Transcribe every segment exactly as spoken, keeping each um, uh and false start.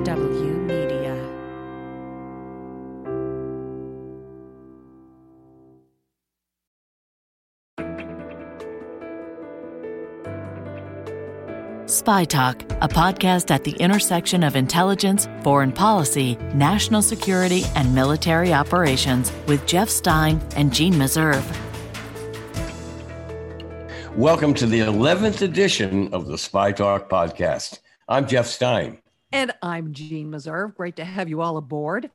S W Media. SpyTalk, a podcast at the intersection of intelligence, foreign policy, national security, and military operations with Jeff Stein and Jeanne Meserve. Welcome to the eleventh edition of the SpyTalk podcast. I'm Jeff Stein. And I'm Jeanne Meserve. Great to have you all aboard.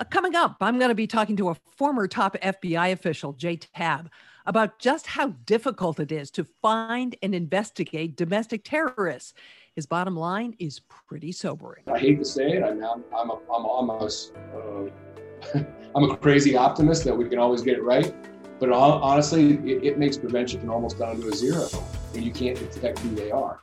Uh, coming up, I'm going to be talking to a former top F B I official, Jay Tabb, about just how difficult it is to find and investigate domestic terrorists. His bottom line is pretty sobering. I hate to say it. I'm I'm, I'm, a, I'm almost uh, I'm a crazy optimist that we can always get it right. But honestly, it, it makes prevention almost down to a zero when you can't detect who they are.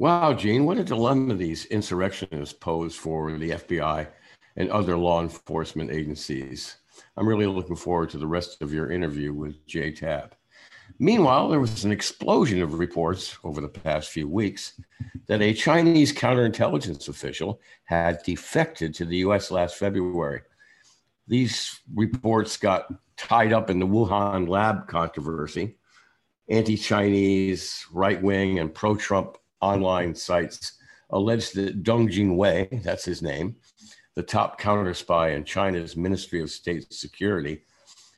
Wow, Jeanne, what a dilemma these insurrectionists pose for the F B I and other law enforcement agencies. I'm really looking forward to the rest of your interview with Jay Tabb. Meanwhile, there was an explosion of reports over the past few weeks that a Chinese counterintelligence official had defected to the U S last February. These reports got tied up in the Wuhan lab controversy. Anti-Chinese, right-wing, and pro-Trump online sites alleged that Dong Jingwei, that's his name, the top counter spy in China's Ministry of State Security,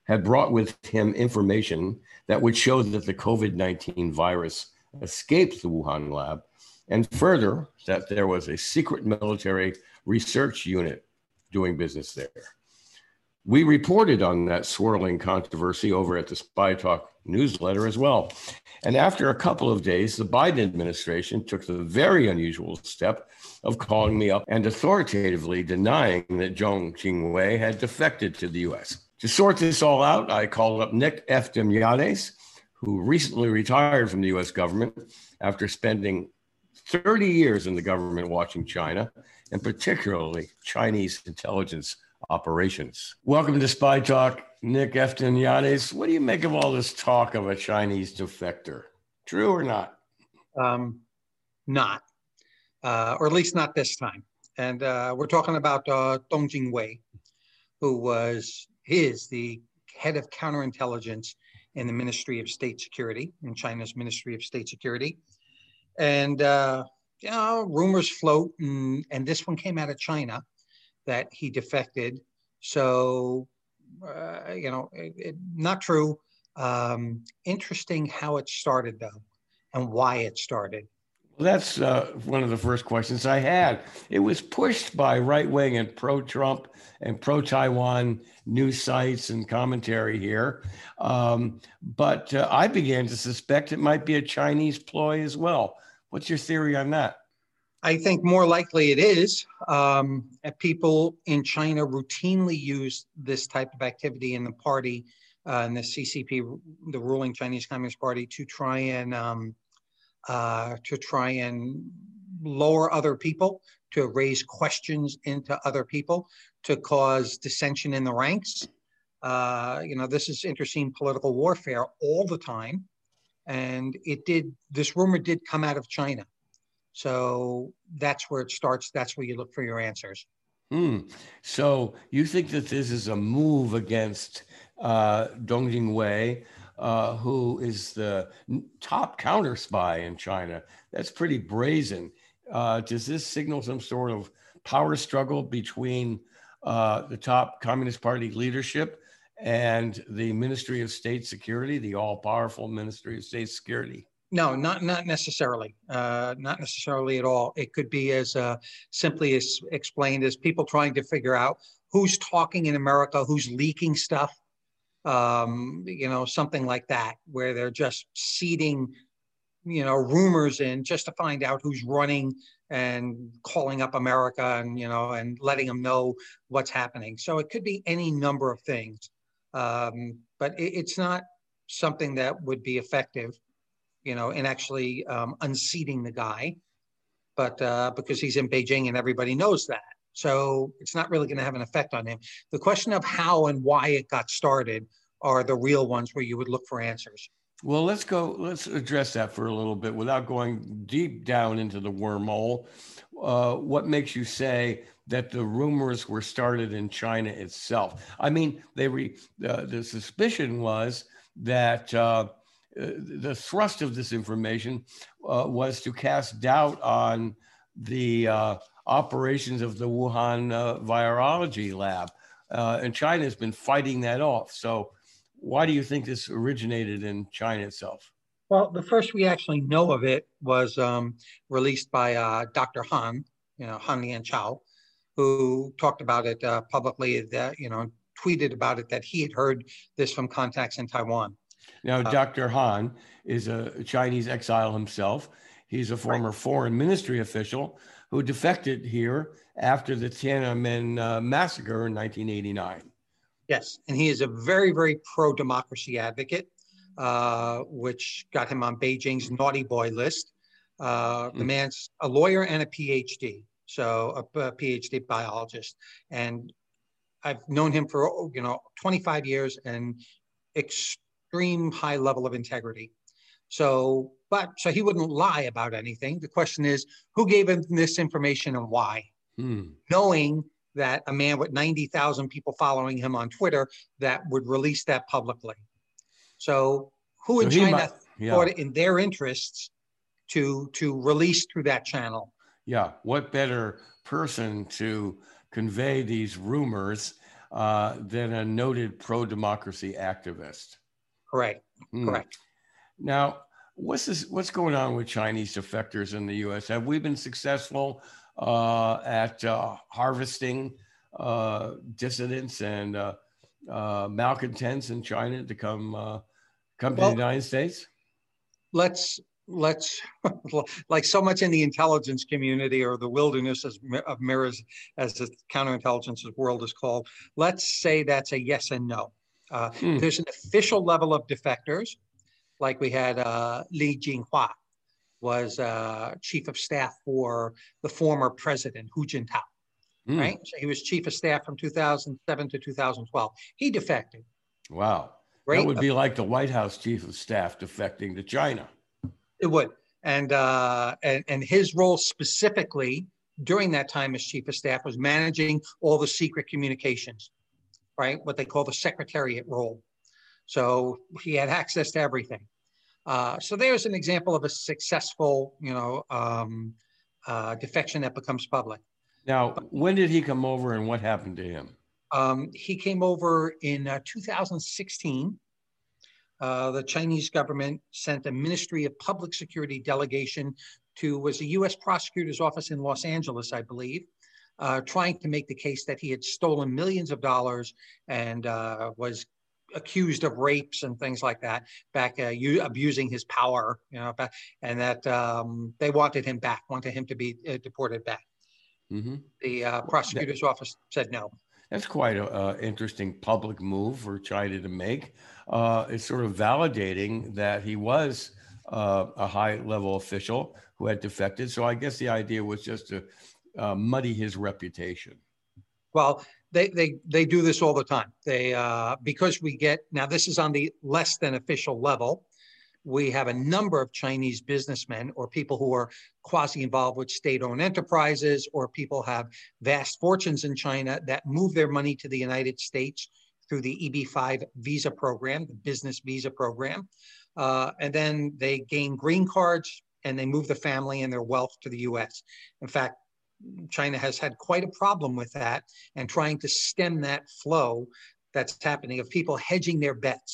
had brought with him information that would show that the covid nineteen virus escaped the Wuhan lab, and further, that there was a secret military research unit doing business there. We reported on that swirling controversy over at the SpyTalk newsletter as well. And after a couple of days, the Biden administration took the very unusual step of calling me up and authoritatively denying that Zhong Qingwei had defected to the U S. To sort this all out, I called up Nick Eftimiades, who recently retired from the U S government after spending thirty years in the government watching China, and particularly Chinese intelligence operations. Welcome to Spy Talk, Nick Eftimiades. What do you make of all this talk of a Chinese defector? True or not? Um, not, uh, or at least not this time. And uh, we're talking about uh, Dong Jingwei, who was his the head of counterintelligence in the Ministry of State Security, in China's Ministry of State Security. And uh, you know, rumors float, and, and this one came out of China, that he defected. So, uh, you know, it, it, not true. Um, interesting how it started though, and why it started. Well, that's uh, one of the first questions I had. It was pushed by right-wing and pro-Trump and pro-Taiwan news sites and commentary here. Um, but uh, I began to suspect it might be a Chinese ploy as well. What's your theory on that? I think more likely it is. Um, people in China routinely use this type of activity in the party, uh, in the C C P, the ruling Chinese Communist Party, to try and um, uh, to try and lower other people, to raise questions into other people, to cause dissension in the ranks. Uh, you know, this is internecine political warfare all the time, and it did. This rumor did come out of China. So that's where it starts. That's where you look for your answers. Mm. So you think that this is a move against uh, Dong Jingwei, uh, who is the top counter spy in China? That's pretty brazen. Uh, does this signal some sort of power struggle between uh, the top Communist Party leadership and the Ministry of State Security, the all-powerful Ministry of State Security? No, not not necessarily, uh, not necessarily at all. It could be as uh, simply as explained as people trying to figure out who's talking in America, who's leaking stuff, um, you know, something like that, where they're just seeding, you know, rumors in just to find out who's running and calling up America and, you know, and letting them know what's happening. So it could be any number of things, um, but it, it's not something that would be effective, you know, and actually um, unseating the guy, but uh, because he's in Beijing and everybody knows that. So it's not really going to have an effect on him. The question of how and why it got started are the real ones where you would look for answers. Well, let's go, let's address that for a little bit without going deep down into the wormhole. Uh, what makes you say that the rumors were started in China itself? I mean, they re, uh, the suspicion was that uh, the thrust of this information uh, was to cast doubt on the uh, operations of the Wuhan uh, virology lab. Uh, and China has been fighting that off. So why do you think this originated in China itself? Well, the first we actually know of it was um, released by uh, Doctor Han, you know, Han Lianchao, who talked about it uh, publicly, that, you know, tweeted about it, that he had heard this from contacts in Taiwan. Now, uh, Doctor Han is a Chinese exile himself. He's a former right. foreign ministry official who defected here after the Tiananmen uh, massacre in nineteen eighty-nine. Yes, and he is a very, very pro-democracy advocate, uh, which got him on Beijing's naughty boy list. Uh, mm. The man's a lawyer and a PhD, so a, a PhD biologist. And I've known him for, you know, twenty-five years, and extreme high level of integrity. So, but, so he wouldn't lie about anything. The question is, who gave him this information and why? Mm. Knowing that a man with ninety thousand people following him on Twitter that would release that publicly. So who in so China might, yeah. thought it in their interests to, to release through that channel? Yeah, what better person to convey these rumors uh, than a noted pro-democracy activist? Correct, mm. correct. Now, what's, this, what's going on with Chinese defectors in the U S? Have we been successful Uh, at uh, harvesting uh, dissidents and uh, uh, malcontents in China to come uh, come well, to the United States? Let's let's like so much in the intelligence community, or the wilderness as, of mirrors, as the counterintelligence world is called. Let's say that's a yes and no. Uh, hmm. There's an official level of defectors, like we had uh, Li Jinghua. Was uh, chief of staff for the former president, Hu Jintao, mm. right? So he was chief of staff from two thousand seven to two thousand twelve. He defected. Wow. Great. That would be like the White House chief of staff defecting to China. It would. And, uh, and, and his role specifically during that time as chief of staff was managing all the secret communications, right? What they call the secretariat role. So he had access to everything. Uh, so there's an example of a successful, you know, um, uh, defection that becomes public. Now, but, when did he come over and what happened to him? Um, he came over in uh, two thousand sixteen. Uh, the Chinese government sent a Ministry of Public Security delegation to, was a U S prosecutor's office in Los Angeles, I believe, uh, trying to make the case that he had stolen millions of dollars and uh, was accused of rapes and things like that, back uh, you, abusing his power, you know, back, and that um, they wanted him back, wanted him to be uh, deported back. Mm-hmm. The uh, prosecutor's that, office said no. That's quite an uh, interesting public move for China to make. Uh, it's sort of validating that he was uh, a high-level official who had defected. So I guess the idea was just to uh, muddy his reputation. Well, They, they, they do this all the time. They, uh, because we get, now this is on the less than official level, we have a number of Chinese businessmen or people who are quasi-involved with state-owned enterprises, or people have vast fortunes in China that move their money to the United States through the E B five visa program, the business visa program. Uh, and then they gain green cards and they move the family and their wealth to the U S. In fact, China has had quite a problem with that, and trying to stem that flow that's happening of people hedging their bets.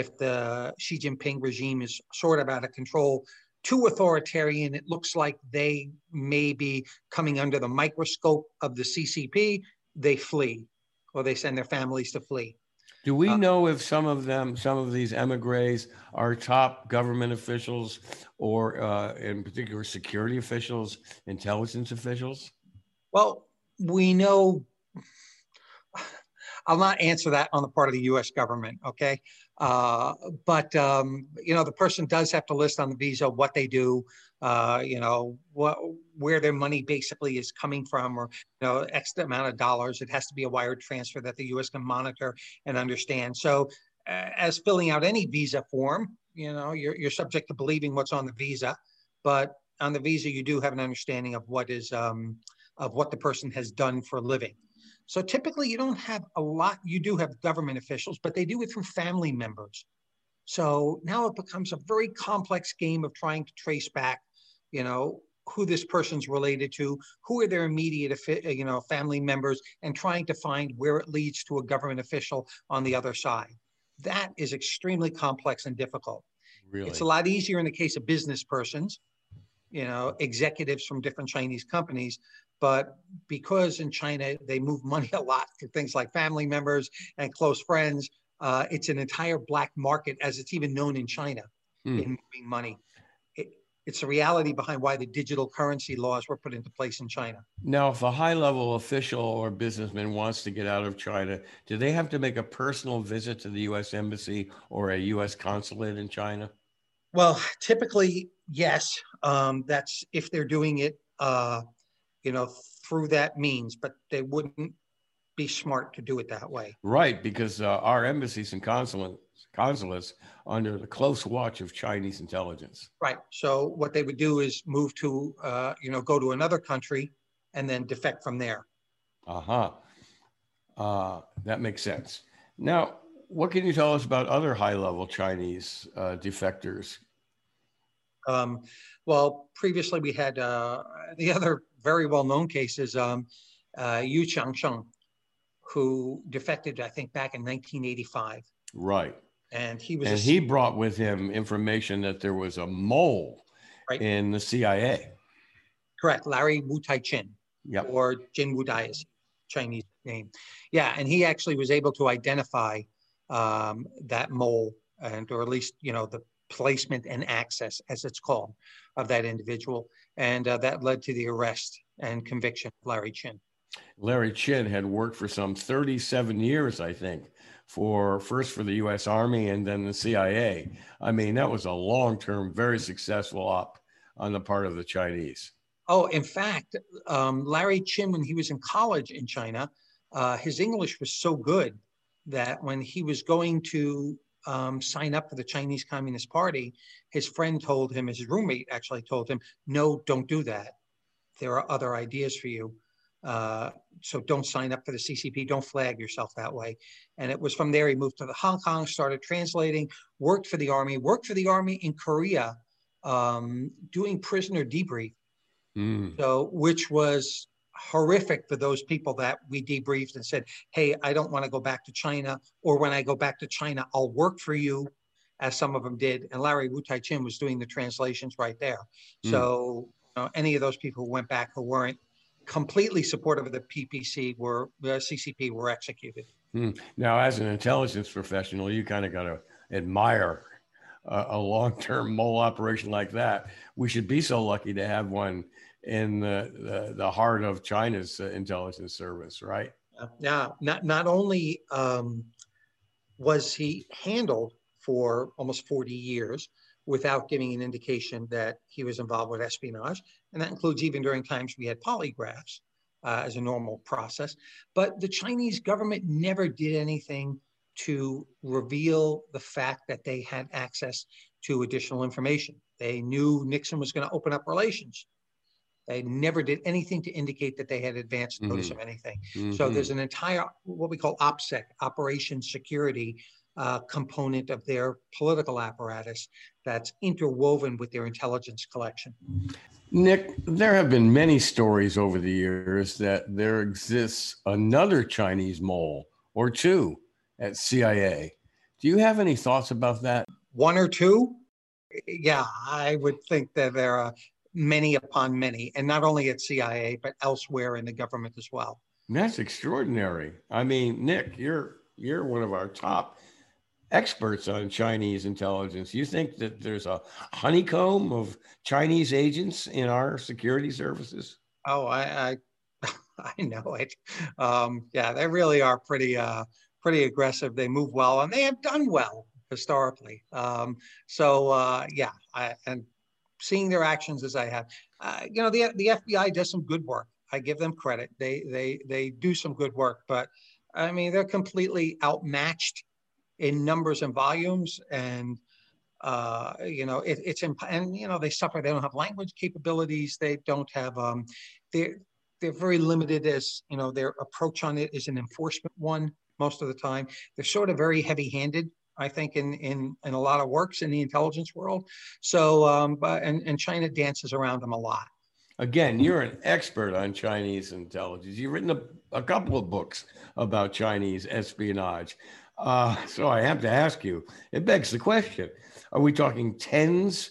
If the Xi Jinping regime is sort of out of control, too authoritarian, it looks like they may be coming under the microscope of the C C P, they flee, or they send their families to flee. Do we uh, know if some of them, some of these emigres are top government officials, or uh, in particular security officials, intelligence officials? Well, we know, I'll not answer that on the part of the U S government, okay? Uh, but, um, you know, the person does have to list on the visa what they do, uh, you know, what, where their money basically is coming from, or, you know, X amount of dollars. It has to be a wire transfer that the U S can monitor and understand. So uh, as filling out any visa form, you know, you're, you're subject to believing what's on the visa, but on the visa, you do have an understanding of what is, um, of what the person has done for a living. So typically you don't have a lot, you do have government officials, but they do it through family members. So now it becomes a very complex game of trying to trace back, you know, who this person's related to, who are their immediate, you know, family members, and trying to find where it leads to a government official on the other side. That is extremely complex and difficult. Really? It's a lot easier in the case of business persons, you know, executives from different Chinese companies. But because in China, they move money a lot through things like family members and close friends, uh, it's an entire black market, as it's even known in China, mm. in moving money. It, it's the reality behind why the digital currency laws were put into place in China. Now, if a high-level official or businessman wants to get out of China, do they have to make a personal visit to the U S embassy or a U S consulate in China? Well, typically, yes. Um, that's if they're doing it uh, you know, through that means, but they wouldn't be smart to do it that way. Right, because uh, our embassies and consulates, consulates are under the close watch of Chinese intelligence. Right, so what they would do is move to, uh, you know, go to another country and then defect from there. Uh-huh, uh, that makes sense. Now, what can you tell us about other high-level Chinese uh, defectors? Um, well, previously we had uh, the other very well-known case is um, uh, Yu Changcheng, who defected, I think, back in nineteen eighty-five. Right. And he was- And he brought with him information that there was a mole right. in the C I A. Correct, Larry Wu-Tai Chin, yep. or Jin Wu-Tai is Chinese name. Yeah, and he actually was able to identify um, that mole, and or at least, you know, the placement and access, as it's called, of that individual. And uh, that led to the arrest and conviction of Larry Chin. Larry Chin had worked for some thirty-seven years, I think, for first for the U S Army and then the C I A. I mean, that was a long-term, very successful op on the part of the Chinese. Oh, in fact, um, Larry Chin, when he was in college in China, uh, his English was so good that when he was going to Um, sign up for the Chinese Communist Party, his friend told him, his roommate actually told him, no, don't do that. There are other ideas for you. Uh, so don't sign up for the C C P. Don't flag yourself that way. And it was from there he moved to the Hong Kong, started translating, worked for the army, worked for the army in Korea, um, doing prisoner debrief, mm. so, which was horrific for those people that we debriefed and said, hey, I don't want to go back to China, or when I go back to China, I'll work for you, as some of them did. And Larry Wu-Tai Chin was doing the translations right there. Mm. So you know, any of those people who went back who weren't completely supportive of the P P C were, the C C P were executed. Mm. Now, as an intelligence professional, you kind of got to admire a, a long-term mole operation like that. We should be so lucky to have one in the, the, the heart of China's uh, intelligence service, right? Uh, yeah, not, not only um, was he handled for almost forty years without giving an indication that he was involved with espionage, and that includes even during times we had polygraphs uh, as a normal process, but the Chinese government never did anything to reveal the fact that they had access to additional information. They knew Nixon was going to open up relations. They never did anything to indicate that they had advanced notice mm-hmm. of anything. Mm-hmm. So there's an entire, what we call OPSEC, Operation Security, uh, component of their political apparatus that's interwoven with their intelligence collection. Nick, there have been many stories over the years that there exists another Chinese mole or two at C I A. Do you have any thoughts about that? One or two? Yeah, I would think that there are many upon many, and not only at C I A, but elsewhere in the government as well. That's extraordinary. I mean, Nick, you're you're one of our top experts on Chinese intelligence. You think that there's a honeycomb of Chinese agents in our security services? Oh, I I, I know it. Um, yeah, they really are pretty uh, pretty aggressive. They move well, and they have done well historically. Um, so uh, yeah, I, and. seeing their actions as I have. Uh, you know, the, the F B I does some good work. I give them credit. They, they, they do some good work, but I mean, they're completely outmatched in numbers and volumes. And Uh, you know, it, it's imp and you know they suffer. They don't have language capabilities. They don't have. Um, they're they're very limited as you know. Their approach on it is an enforcement one most of the time. They're sort of very heavy-handed, I think, in in in a lot of works in the intelligence world. So, um, but and and China dances around them a lot. Again, you're an expert on Chinese intelligence. You've written a, a couple of books about Chinese espionage. Uh, so I have to ask you, it begs the question, are we talking tens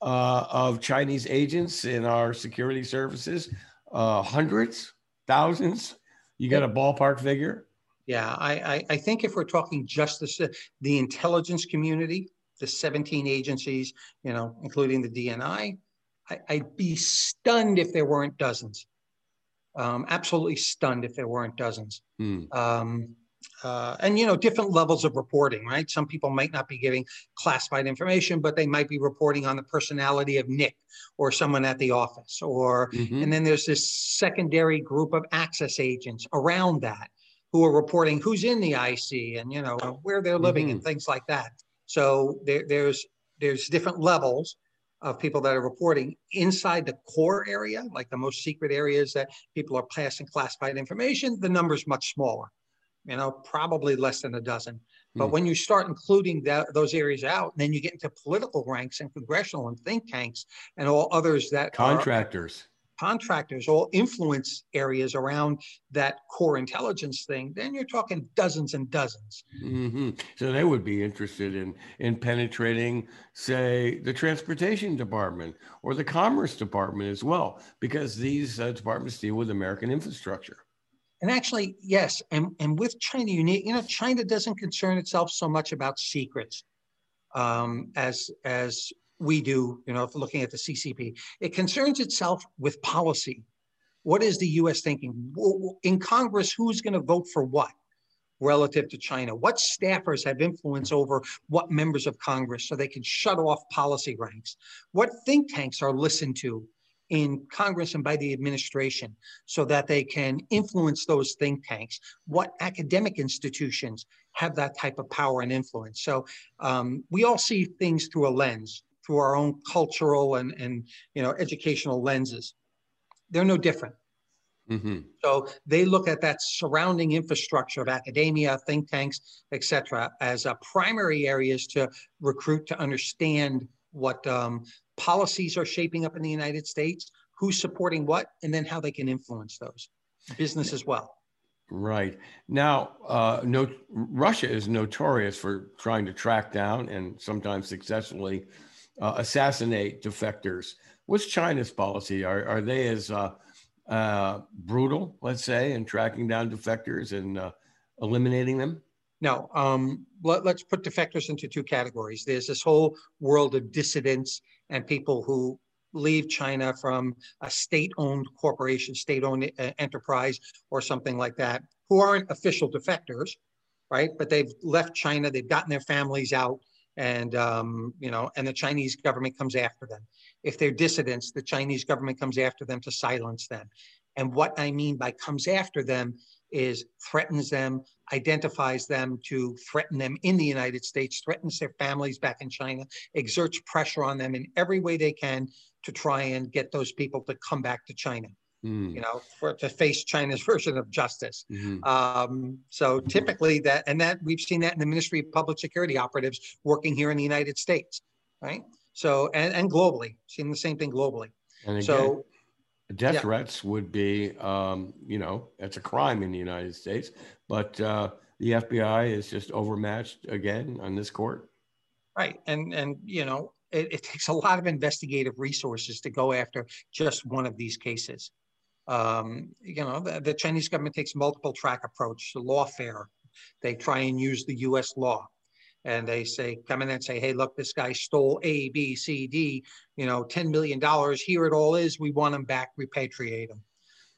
uh, of Chinese agents in our security services? Uh, hundreds? Thousands? You got a ballpark figure? Yeah, I, I, I think if we're talking just the, the intelligence community, the seventeen agencies, you know, including the D N I, I, I'd be stunned if there weren't dozens. Um, absolutely stunned if there weren't dozens. Hmm. Um, Uh, and, you know, different levels of reporting, right? Some people might not be giving classified information, but they might be reporting on the personality of Nick or someone at the office. Or, mm-hmm. and then there's this secondary group of access agents around that who are reporting who's in the I C and, you know, where they're living mm-hmm. and things like that. So there, there's, there's different levels of people that are reporting inside the core area, like the most secret areas that people are passing classified information. The number's much smaller. You know, probably less than a dozen. But mm. when you start including that, those areas out, then you get into political ranks and congressional and think tanks and all others that contractors, are, contractors, all influence areas around that core intelligence thing. Then you're talking dozens and dozens. Mm-hmm. So they would be interested in in penetrating, say, the transportation department or the commerce department as well, because these uh, departments deal with American infrastructure. And actually, yes, and, and with China, you need, you know, China doesn't concern itself so much about secrets um, as, as we do, you know, if looking at the C C P. It concerns itself with policy. What is the U S thinking? In Congress, who's going to vote for what relative to China? What staffers have influence over what members of Congress so they can shut off policy ranks? What think tanks are listened to in Congress and by the administration so that they can influence those think tanks? What academic institutions have that type of power and influence? So um, we all see things through a lens, through our own cultural and, and you know, educational lenses. They're no different. Mm-hmm. So they look at that surrounding infrastructure of academia, think tanks, et cetera, as a primary areas to recruit to understand what um, policies are shaping up in the United States, who's supporting what, and then how they can influence those. Business as well. Right. Now, uh, no, Russia is notorious for trying to track down and sometimes successfully uh, assassinate defectors. What's China's policy? Are, are they as uh, uh, brutal, let's say, in tracking down defectors and uh, eliminating them? No, um, let, let's put defectors into two categories. There's this whole world of dissidents and people who leave China from a state-owned corporation, state-owned uh, enterprise or something like that, who aren't official defectors, right? But they've left China, they've gotten their families out, and um, you know, and the Chinese government comes after them. If they're dissidents, the Chinese government comes after them to silence them. And what I mean by comes after them is threatens them, identifies them to threaten them in the United States, threatens their families back in China, exerts pressure on them in every way they can to try and get those people to come back to China, mm. you know, for, to face China's version of justice. Mm-hmm. um, so typically that, and that we've seen that in the Ministry of Public Security operatives working here in the United States, right? So, and, and globally, seen the same thing globally. And again, so, death yeah. threats would be, um, you know, that's a crime in the United States, but uh, the F B I is just overmatched again on this court. Right. And, and you know, it, it takes a lot of investigative resources to go after just one of these cases. Um, you know, the, the Chinese government takes multiple track approach to lawfare. They try and use the U S law. And they say, come in and say, hey, look, this guy stole A, B, C, D, you know, ten million dollars. Here it all is. We want him back, repatriate him.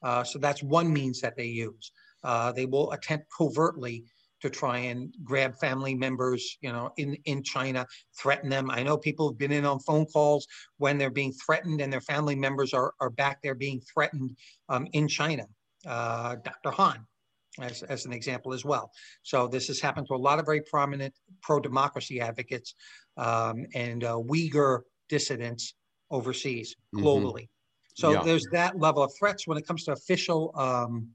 Uh, so that's one means that they use. Uh, they will attempt covertly to try and grab family members, you know, in, in China, threaten them. I know people have been in on phone calls when they're being threatened and their family members are, are back there being threatened um, in China. Uh, Doctor Han, as, as an example as well. So this has happened to a lot of very prominent pro-democracy advocates um, and uh, Uyghur dissidents overseas, globally. Mm-hmm. So yeah. there's that level of threats when it comes to official, um,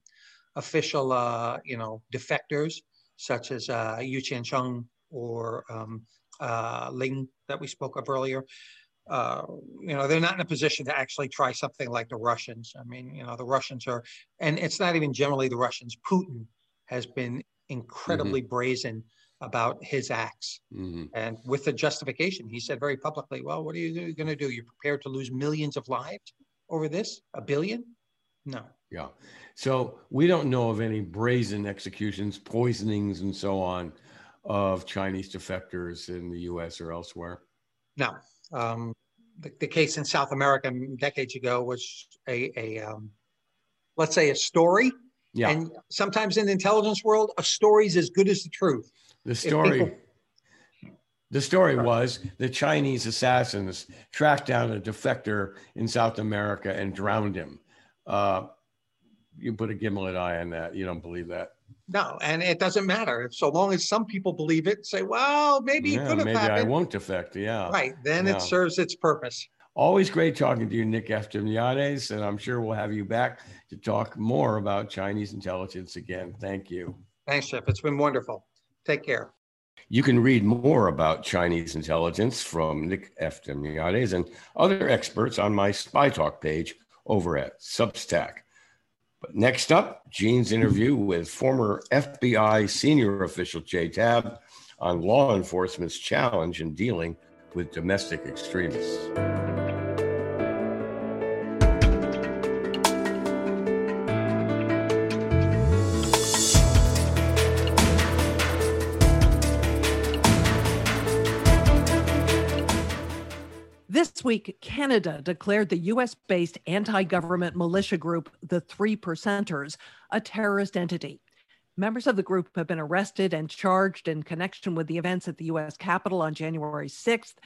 official, uh, you know, defectors such as uh, Yu Qiangsheng or um, uh, Ling that we spoke of earlier. Uh, you know, they're not in a position to actually try something like the Russians. I mean, you know, the Russians are, and it's not even generally the Russians. Putin has been incredibly mm-hmm. brazen about his acts. Mm-hmm. And with the justification, he said very publicly, well, what are you going to do? You're prepared to lose millions of lives over this? A billion? No. Yeah. So we don't know of any brazen executions, poisonings, and so on of Chinese defectors in the U S or elsewhere. No. Um, the, the case in South America decades ago was a, a um, let's say, a story. Yeah. And sometimes in the intelligence world, a story is as good as the truth. The story, people... the story was the Chinese assassins tracked down a defector in South America and drowned him. Uh, you put a gimlet eye on that. You don't believe that. No, and it doesn't matter. If so long as some people believe it, say, well, maybe yeah, it could have maybe happened. Maybe I won't defect, yeah. Right, then yeah. it serves its purpose. Always great talking to you, Nick Eftimiades, and I'm sure we'll have you back to talk more about Chinese intelligence again. Thank you. Thanks, Jeff. It's been wonderful. Take care. You can read more about Chinese intelligence from Nick Eftimiades and other experts on my SpyTalk page over at Substack. But next up, Jeanne's interview with former F B I senior official Jay Tabb on law enforcement's challenge in dealing with domestic extremists. This week, Canada declared the U S-based anti-government militia group, the Three Percenters, a terrorist entity. Members of the group have been arrested and charged in connection with the events at the U S Capitol on January sixth.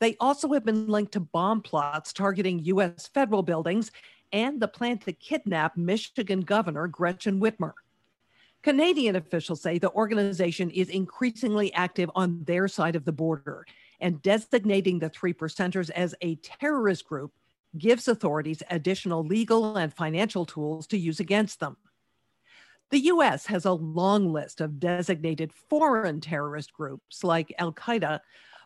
They also have been linked to bomb plots targeting U S federal buildings and the plan to kidnap Michigan Governor Gretchen Whitmer. Canadian officials say the organization is increasingly active on their side of the border, and designating the Three Percenters as a terrorist group gives authorities additional legal and financial tools to use against them. The U S has a long list of designated foreign terrorist groups like Al-Qaeda,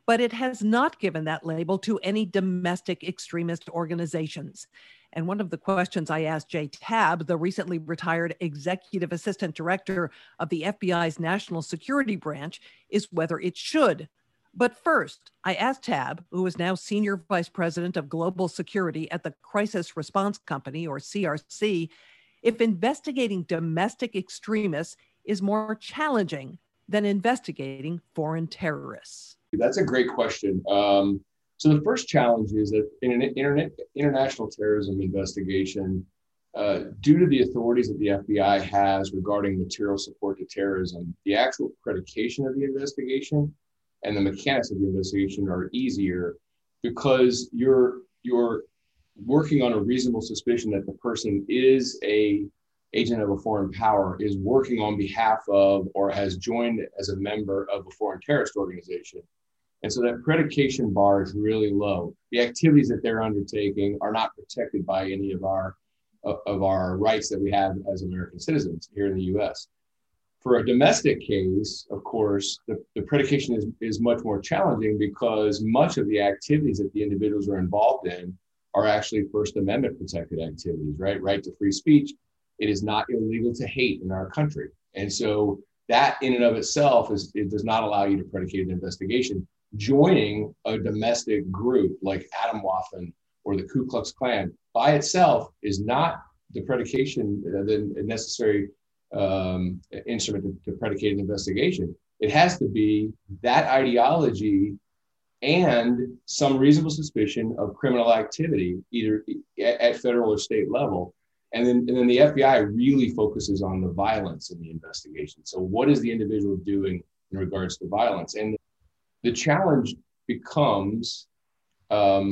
but it has not given that label to any domestic extremist organizations. And one of the questions I asked Jay Tabb, the recently retired executive assistant director of the F B I's National Security Branch, is whether it should. But first, I asked Tabb, who is now Senior Vice President of Global Security at the Crisis Response Company, or C R C, if investigating domestic extremists is more challenging than investigating foreign terrorists. That's a great question. Um, so the first challenge is that in an internet, international terrorism investigation, uh, due to the authorities that the F B I has regarding material support to terrorism, the actual predication of the investigation and the mechanics of the investigation are easier because you're you're working on a reasonable suspicion that the person is a agent of a foreign power, is working on behalf of or has joined as a member of a foreign terrorist organization. And so that predication bar is really low. The activities that they're undertaking are not protected by any of our of our rights that we have as American citizens here in the U S. For a domestic case, of course, the, the predication is, is much more challenging because much of the activities that the individuals are involved in are actually First Amendment protected activities, right? Right to free speech. It is not illegal to hate in our country. And so that in and of itself, is it does not allow you to predicate an investigation. Joining a domestic group like Atomwaffen or the Ku Klux Klan by itself is not the predication the necessary Um, instrument to, to predicate an investigation. It has to be that ideology and some reasonable suspicion of criminal activity, either at, at federal or state level. And then, and then the F B I really focuses on the violence in the investigation. So what is the individual doing in regards to violence? And the challenge becomes um,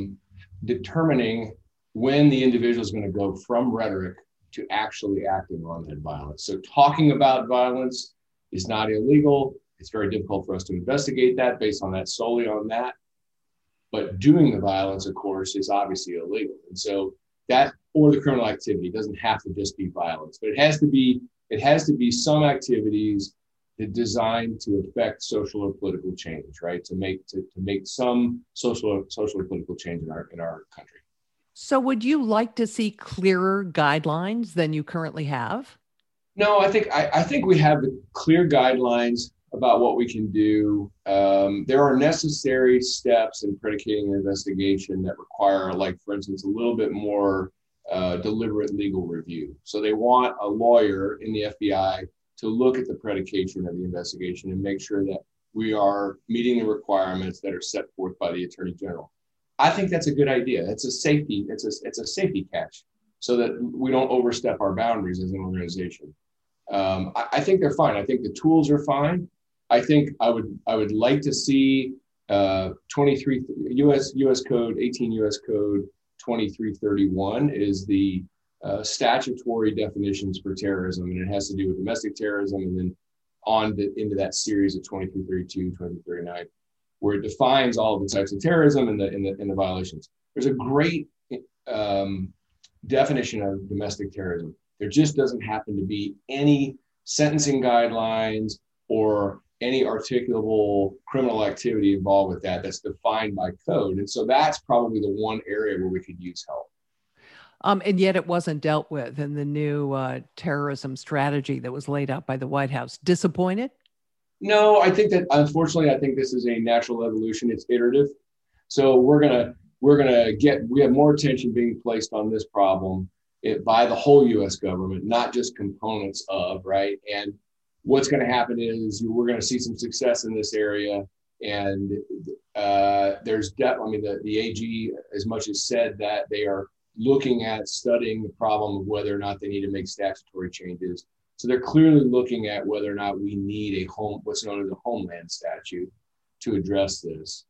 determining when the individual is going to go from rhetoric to actually acting on that violence. So talking about violence is not illegal. It's very difficult for us to investigate that based on that, solely on that. But doing the violence, of course, is obviously illegal. And so that, or the criminal activity, doesn't have to just be violence, but it has to be, it has to be some activities that designed to affect social or political change, right? To make, to, to make some social or social or political change in our, in our country. So would you like to see clearer guidelines than you currently have? No, I think I, I think we have the clear guidelines about what we can do. Um, there are necessary steps in predicating an investigation that require, like, for instance, a little bit more uh, deliberate legal review. So they want a lawyer in the F B I to look at the predication of the investigation and make sure that we are meeting the requirements that are set forth by the Attorney General. I think that's a good idea. It's a safety, it's a, it's a safety catch, so that we don't overstep our boundaries as an organization. Um, I, I think they're fine. I think the tools are fine. I think I would I would like to see uh, twenty-three U S U S Code eighteen U S Code twenty-three thirty-one is the uh, statutory definitions for terrorism, and it has to do with domestic terrorism, and then on the, into that series of twenty-three thirty-two, twenty-three thirty-nine, where it defines all of the types of terrorism and the in the in the violations. There's a great um, definition of domestic terrorism. There just doesn't happen to be any sentencing guidelines or any articulable criminal activity involved with that that's defined by code. And so that's probably the one area where we could use help. Um, and yet it wasn't dealt with in the new uh, terrorism strategy that was laid out by the White House. Disappointed? No, I think that, unfortunately, I think this is a natural evolution. It's iterative. So we're gonna we're gonna get, we have more attention being placed on this problem it, by the whole U S government, not just components of, right? And what's going to happen is we're going to see some success in this area. And uh, there's depth. I mean, the, the A G as much as said that they are looking at studying the problem of whether or not they need to make statutory changes. So they're clearly looking at whether or not we need a home, what's known as a homeland statute to address this.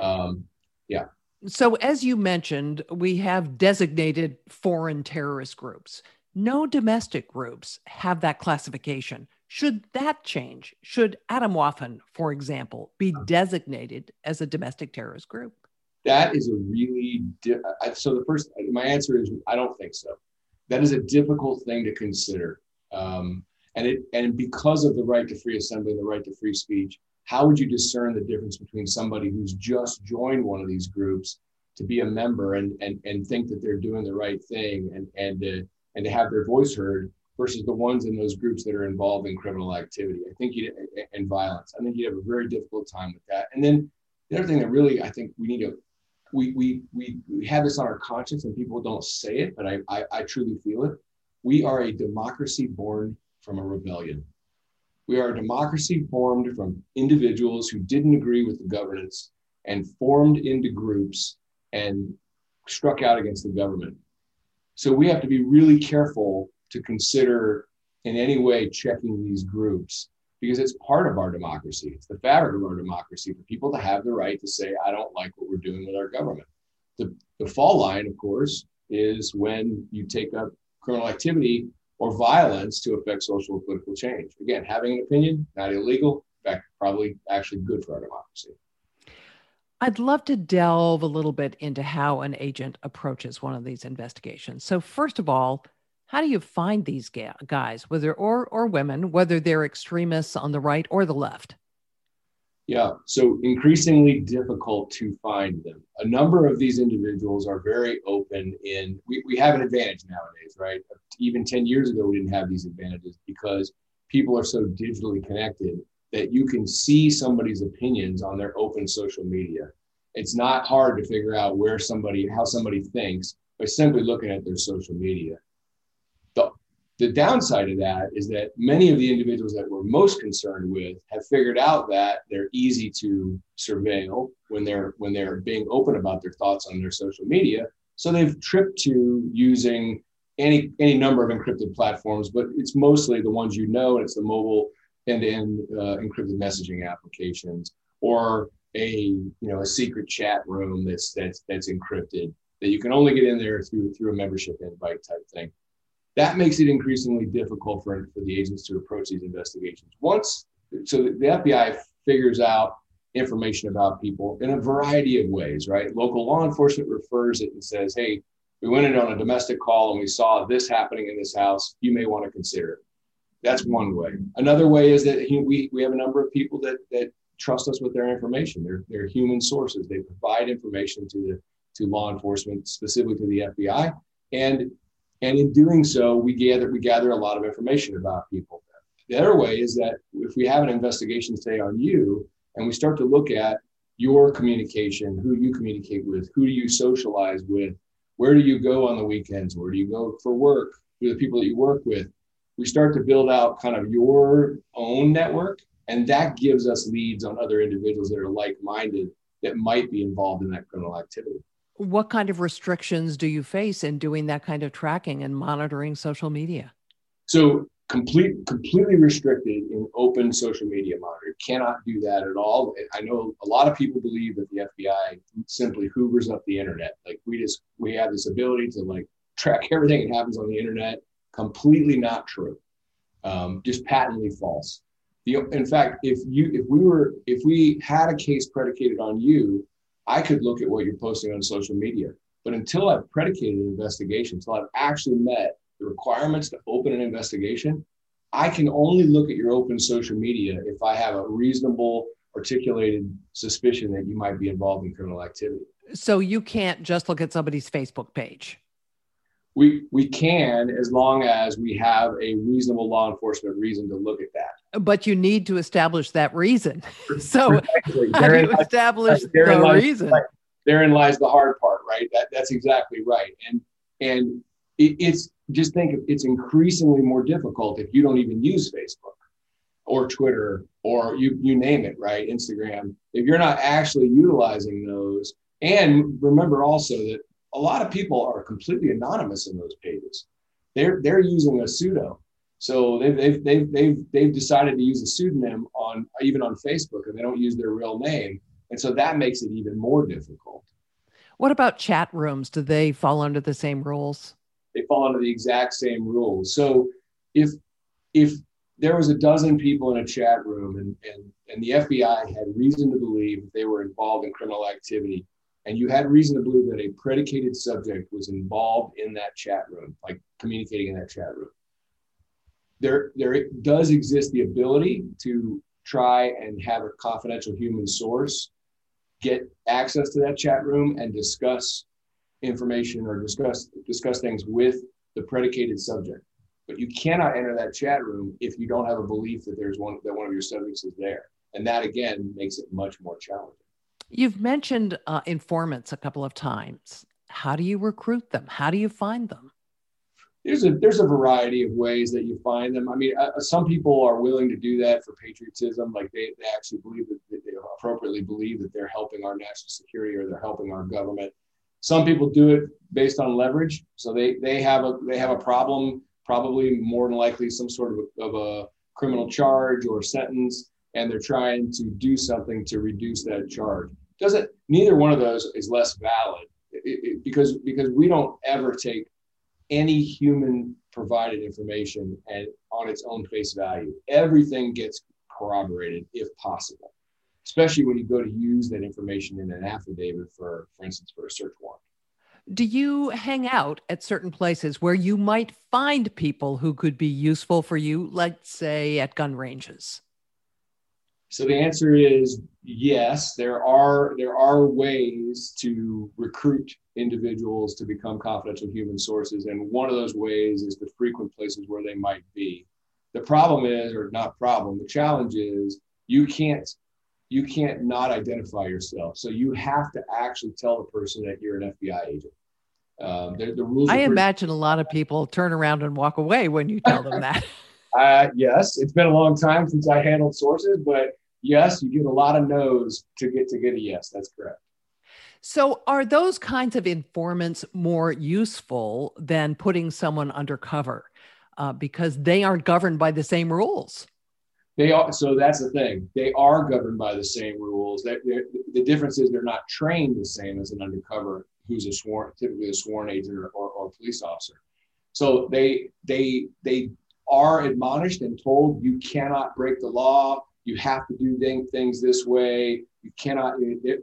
Um, yeah. So as you mentioned, we have designated foreign terrorist groups. No domestic groups have that classification. Should that change? Should Atomwaffen, for example, be designated as a domestic terrorist group? That is a really, di- I, so the first, my answer is, I don't think so. That is a difficult thing to consider. Um, and it, and because of the right to free assembly, the right to free speech, how would you discern the difference between somebody who's just joined one of these groups to be a member and, and, and think that they're doing the right thing and, and, uh, and to have their voice heard, versus the ones in those groups that are involved in criminal activity, I think, you'd, and violence. I think you have a very difficult time with that. And then the other thing that really, I think we need to, we we we, we have this on our conscience, and people don't say it, but I, I I truly feel it. We are a democracy born from a rebellion. We are a democracy formed from individuals who didn't agree with the governance and formed into groups and struck out against the government. So we have to be really careful to consider in any way checking these groups, because it's part of our democracy. It's the fabric of our democracy for people to have the right to say, I don't like what we're doing with our government. The, the fall line, of course, is when you take up criminal activity or violence to affect social and political change. Again, having an opinion, not illegal, in fact, probably actually good for our democracy. I'd love to delve a little bit into how an agent approaches one of these investigations. So first of all, how do you find these ga- guys, whether or or women, whether they're extremists on the right or the left? Yeah, so increasingly difficult to find them. A number of these individuals are very open in, we, we have an advantage nowadays, right? Even ten years ago, we didn't have these advantages because people are so digitally connected that you can see somebody's opinions on their open social media. It's not hard to figure out where somebody, how somebody thinks by simply looking at their social media. The, the downside of that is that many of the individuals that we're most concerned with have figured out that they're easy to surveil when they're when they're being open about their thoughts on their social media. So they've tripped to using any any number of encrypted platforms, but it's mostly the ones you know, and it's the mobile end-to-end uh, encrypted messaging applications, or a you know a secret chat room that's that's that's encrypted that you can only get in there through through a membership invite type thing. That makes it increasingly difficult for, for the agents to approach these investigations. Once, so the F B I figures out information about people in a variety of ways, right? Local law enforcement refers it and says, hey, we went in on a domestic call and we saw this happening in this house. You may want to consider it. That's one way. Another way is that we, we have a number of people that, that trust us with their information. They're, they're human sources. They provide information to, the, to law enforcement, specifically to the F B I. And And in doing so, we gather we gather a lot of information about people. The other way is that if we have an investigation, say, on you, and we start to look at your communication, who you communicate with, who do you socialize with, where do you go on the weekends, where do you go for work, who are the people that you work with, we start to build out kind of your own network, and that gives us leads on other individuals that are like-minded that might be involved in that criminal activity. What kind of restrictions do you face in doing that kind of tracking and monitoring social media? So complete, completely restricted in open social media monitoring. Cannot do that at all. I know a lot of people believe that the F B I simply hoovers up the internet. Like we just, we have this ability to like track everything that happens on the internet. Completely not true. Um, just patently false. The, in fact, if you, if we were, if we had a case predicated on you, I could look at what you're posting on social media, but until I've predicated an investigation, until I've actually met the requirements to open an investigation, I can only look at your open social media if I have a reasonable, articulated suspicion that you might be involved in criminal activity. So you can't just look at somebody's Facebook page? We we can, as long as we have a reasonable law enforcement reason to look at that. But you need to establish that reason. So exactly. How do you establish the lies, reason? Right. Therein lies the hard part, right? That, that's exactly right. And and it, it's just think it's increasingly more difficult if you don't even use Facebook or Twitter or you you name it, right? Instagram. If you're not actually utilizing those, and remember also that a lot of people are completely anonymous in those pages. They're they're using a pseudo, so they've they've they've they've they've decided to use a pseudonym on even on Facebook, and they don't use their real name, and so that makes it even more difficult. What about chat rooms? Do they fall under the same rules? They fall under the exact same rules. So if if there was a dozen people in a chat room, and and and the F B I had reason to believe they were involved in criminal activity, and you had reason to believe that a predicated subject was involved in that chat room, like communicating in that chat room, There, there does exist the ability to try and have a confidential human source get access to that chat room and discuss information or discuss, discuss things with the predicated subject. But you cannot enter that chat room if you don't have a belief that there's one, that one of your subjects is there. And that, again, makes it much more challenging. You've mentioned uh, informants a couple of times. How do you recruit them? How do you find them? There's a, there's a variety of ways that you find them. I mean, uh, some people are willing to do that for patriotism. Like they, they actually believe that they appropriately believe that they're helping our national security or they're helping our government. Some people do it based on leverage. So they, they have a, they have a problem, probably more than likely some sort of a, of a criminal charge or sentence, and they're trying to do something to reduce that charge. Doesn't neither one of those is less valid it, it, because because we don't ever take any human provided information and on its own face value. Everything gets corroborated if possible, especially when you go to use that information in an affidavit for for instance for a search warrant. Do you hang out at certain places where you might find people who could be useful for you, let's say at gun ranges? So the answer is yes, there are there are ways to recruit individuals to become confidential human sources. And one of those ways is to frequent places where they might be. The problem is, or not problem, the challenge is you can't, you can't not identify yourself. So you have to actually tell the person that you're an F B I agent. Um, the, the rules I imagine pretty- a lot of people turn around and walk away when you tell them that. uh, yes, it's been a long time since I handled sources, but yes, you get a lot of no's to get to get a yes. That's correct. So are those kinds of informants more useful than putting someone undercover uh, because they aren't governed by the same rules? They are. So that's the thing. They are governed by the same rules. That the difference is they're not trained the same as an undercover who's a sworn, typically a sworn agent or, or, or police officer. So they they they are admonished and told, you cannot break the law. You have to do things this way. You cannot.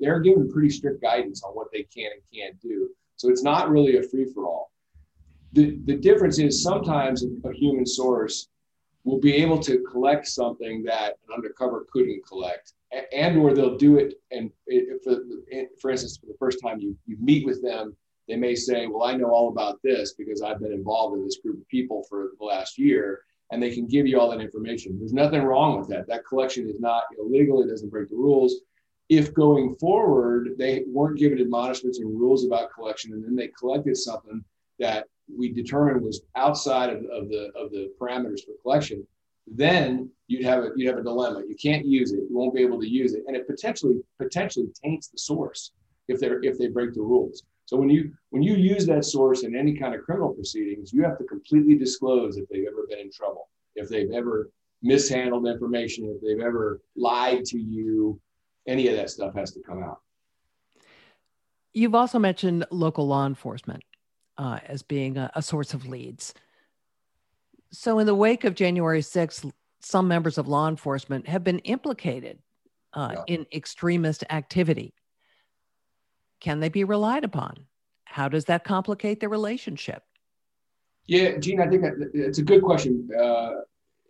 They're given pretty strict guidance on what they can and can't do. So it's not really a free for all. The, the difference is sometimes a human source will be able to collect something that an undercover couldn't collect, and or they'll do it. And for, for instance, for the first time you, you meet with them, they may say, well, I know all about this because I've been involved in this group of people for the last year. And they can give you all that information. There's nothing wrong with that. That collection is not illegal. It doesn't break the rules. If going forward, they weren't given admonishments and rules about collection, and then they collected something that we determined was outside of, of the of the parameters for collection, then you'd have a you'd have a dilemma. You can't use it. You won't be able to use it, and it potentially potentially taints the source if they if they break the rules. So when you when you use that source in any kind of criminal proceedings, you have to completely disclose if they've ever been in trouble, if they've ever mishandled information, if they've ever lied to you. Any of that stuff has to come out. You've also mentioned local law enforcement uh, as being a, a source of leads. So in the wake of January sixth, some members of law enforcement have been implicated uh, yeah. in extremist activity. Can they be relied upon? How does that complicate the relationship? Yeah, Jeanne, I think that, it's a good question, uh,